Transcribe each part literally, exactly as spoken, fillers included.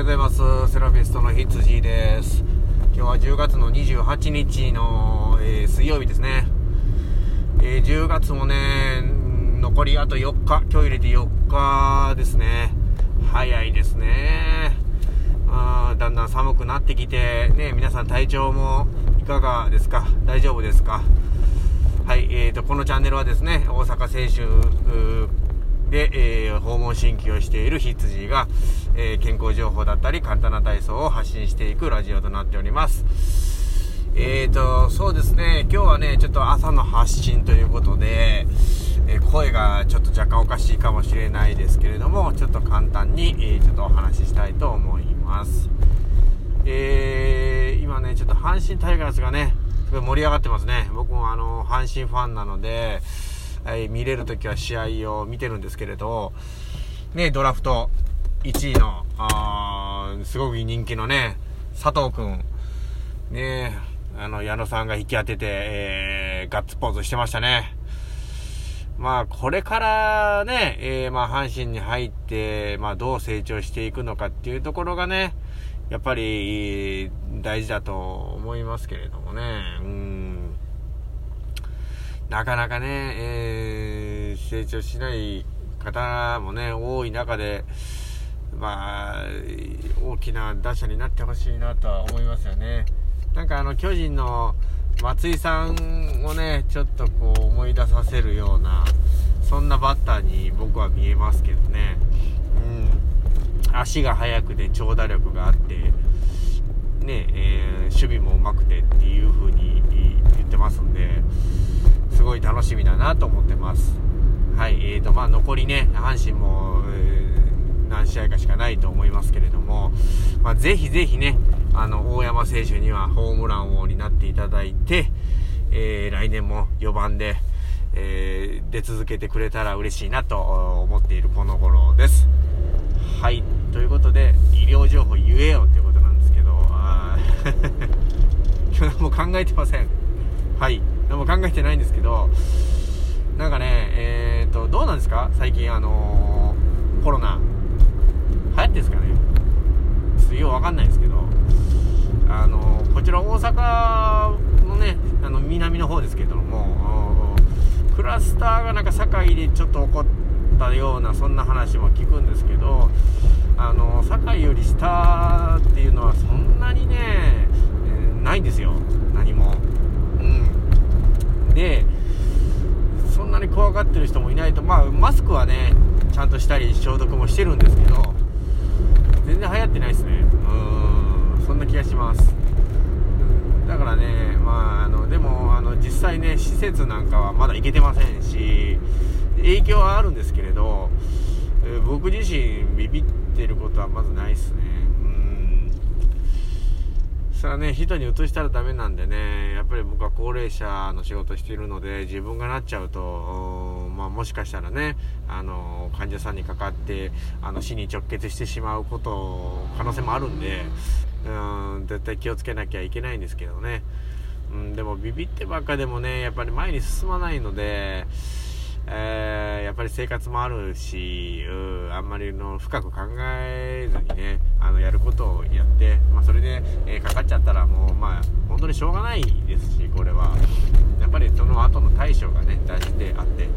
はようございます。セラフィストのひつじです。今日はじゅうがつのにじゅうはちにちの、えー、水曜日ですね、えー、じゅうがつもね残りあとよっか、今日入れてよっかですね。早いですね。あだんだん寒くなってきて、ね、皆さん体調もいかがですか？大丈夫ですか？はい、えーと、このチャンネルはですね、大阪選手で、えー、訪問診療をしているひつじが、えー、健康情報だったり簡単な体操を発信していくラジオとなっております。えーとそうですね、今日はねちょっと朝の発信ということで、えー、声がちょっと若干おかしいかもしれないですけれども、ちょっと簡単に、えー、ちょっとお話ししたいと思います。えー、今ねちょっと阪神タイガースがねすごい盛り上がってますね。僕もあの阪神ファンなので、はい、見れるときは試合を見てるんですけれど、ね、ドラフトいちいのあすごく人気のね佐藤君、ね、あの矢野さんが引き当てて、えー、ガッツポーズしてましたね。まあ、これからね、えーまあ、阪神に入って、まあ、どう成長していくのかっていうところがねやっぱり大事だと思いますけれどもね。うーんなかなかね、えー、成長しない方もね多い中で、まあ大きな打者になってほしいなとは思いますよね。なんかあの巨人の松井さんをねちょっとこう思い出させるようなそんなバッターに僕は見えますけどね。うん、足が速くて長打力があってね、えー、守備も上手くてっていう風に言ってますんで。すごい楽しみだなと思ってます。はい、えーとまあ、残りね阪神も、えー、何試合かしかないと思いますけれども、まあ、ぜひぜひねあの大山選手にはホームラン王になっていただいて、えー、来年もよんばんで、えー、出続けてくれたら嬉しいなと思っているこの頃です。はい、ということで医療情報言えよっていうことなんですけどあ今日も考えてません。はいでも考えてないんですけど、なんかね、えーと、どうなんですか？最近、あのー、コロナ、流行ってんですかね？ちょっとようわかんないんですけど、あのー、こちら大阪のね、あの南の方ですけども、クラスターがなんか堺でちょっと起こったような、そんな話も聞くんですけど、あのー、堺より下っていうのはそんなにね、えー、ないんですよ、何も。でそんなに怖がってる人もいないと、まあ、マスクはねちゃんとしたり消毒もしてるんですけど全然流行ってないですね。うーんそんな気がします。だからね、まあ、あのでもあの実際ね施設なんかはまだ行けてませんし影響はあるんですけれど、僕自身ビビってることはまずないですね。それはね人に移したらダメなんでね、やっぱり僕は高齢者の仕事しているので自分がなっちゃうと、まあ、もしかしたらねあの患者さんにかかってあの死に直結してしまうこと可能性もあるんで、うん絶対気をつけなきゃいけないんですけどね。うんでもビビってばっかでもねやっぱり前に進まないので、えー、やっぱり生活もあるし、うん、あんまりの深く考えずにねあのやることをやって、まあ、それで、えー、かかっちゃったらもう、まあ、本当にしょうがないですし、これはやっぱりその後の対処がね大事であって、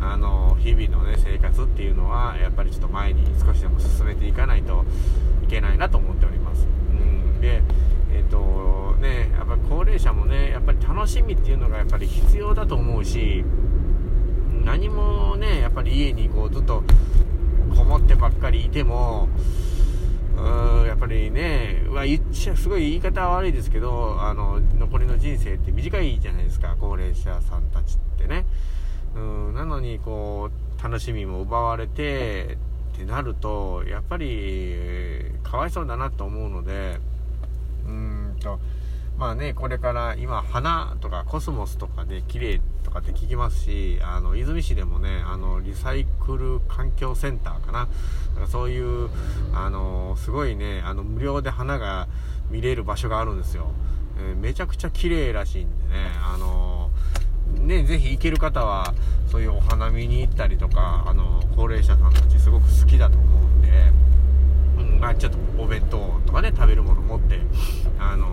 うん、あの日々の、ね、生活っていうのはやっぱりちょっと前に少しでも進めていかないといけないなと思っております。うんでえーとね、やっぱり高齢者もねやっぱり楽しみっていうのがやっぱり必要だと思うし、何もねやっぱり家にこうずっとこもってばっかりいてもうーんやっぱりねうわ言っちゃすごい言い方は悪いですけど、あの残りの人生って短いじゃないですか、高齢者さんたちってね。うーんなのにこう楽しみも奪われてってなるとやっぱりかわいそうだなと思うので、うーんとまあね、これから今花とかコスモスとかで綺麗とかって聞きますし、あの泉市でもねあのリサイクル環境センターかな、そういうあのすごいねあの無料で花が見れる場所があるんですよ。えー、めちゃくちゃ綺麗らしいんでね、あのねぜひ行ける方はそういうお花見に行ったりとか、あの高齢者さんたちすごく好きだと思うんで、うんまあ、ちょっとあの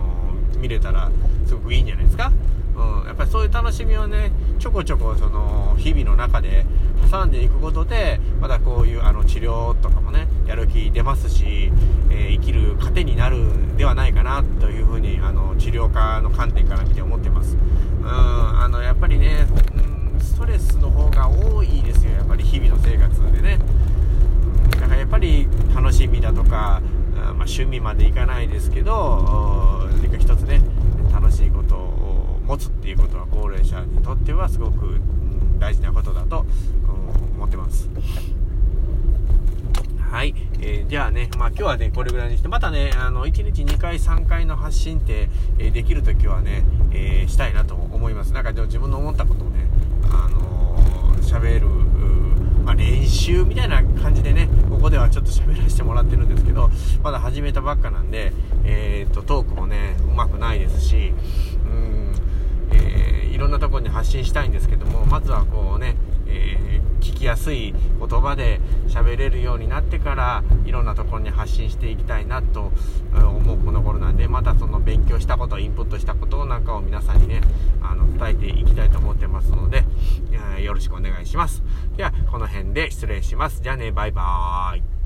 見れたらすごくいいんじゃないですか。うん、やっぱりそういう楽しみをね、ちょこちょこその日々の中で挟んでいくことで、またこういうあの治療とかもね、やる気出ますし、えー、生きる糧になるんではないかなというふうにあの治療家の観点から見て思ってます。うん、あのやっぱりね、うん、ストレスの方が多いですよ、やっぱり日々の生活でね。だからやっぱり楽しみだとか、まあ、趣味までいかないですけど、何か一つね、楽しいことを持つっていうことは高齢者にとってはすごく大事なことだと思ってます。はい、えー、じゃあね、まあ今日はねこれぐらいにして、またねあのいちにちにかいさんかいの発信って、えー、できるときはね、えー、したいなと思います。なんかでも自分の思ったことをね、あのー、喋る、まあ、練習みたいな感じでね、ここではちょっと喋らせてもらってるんですけど、まだ始めたばっかなんで、えー、っとトークもねうまくないですし、うんえー、いろんなところに発信したいんですけども、まずはこうね、えー、聞きやすい言葉で喋れるようになってからいろんなところに発信していきたいなと思うこの頃なんで、またその勉強したこと、インプットしたことなんかを皆さんにねあの伝えていきたいと思ってますので、えー、よろしくお願いします。ではこの辺で失礼します。じゃあね、バイバーイ。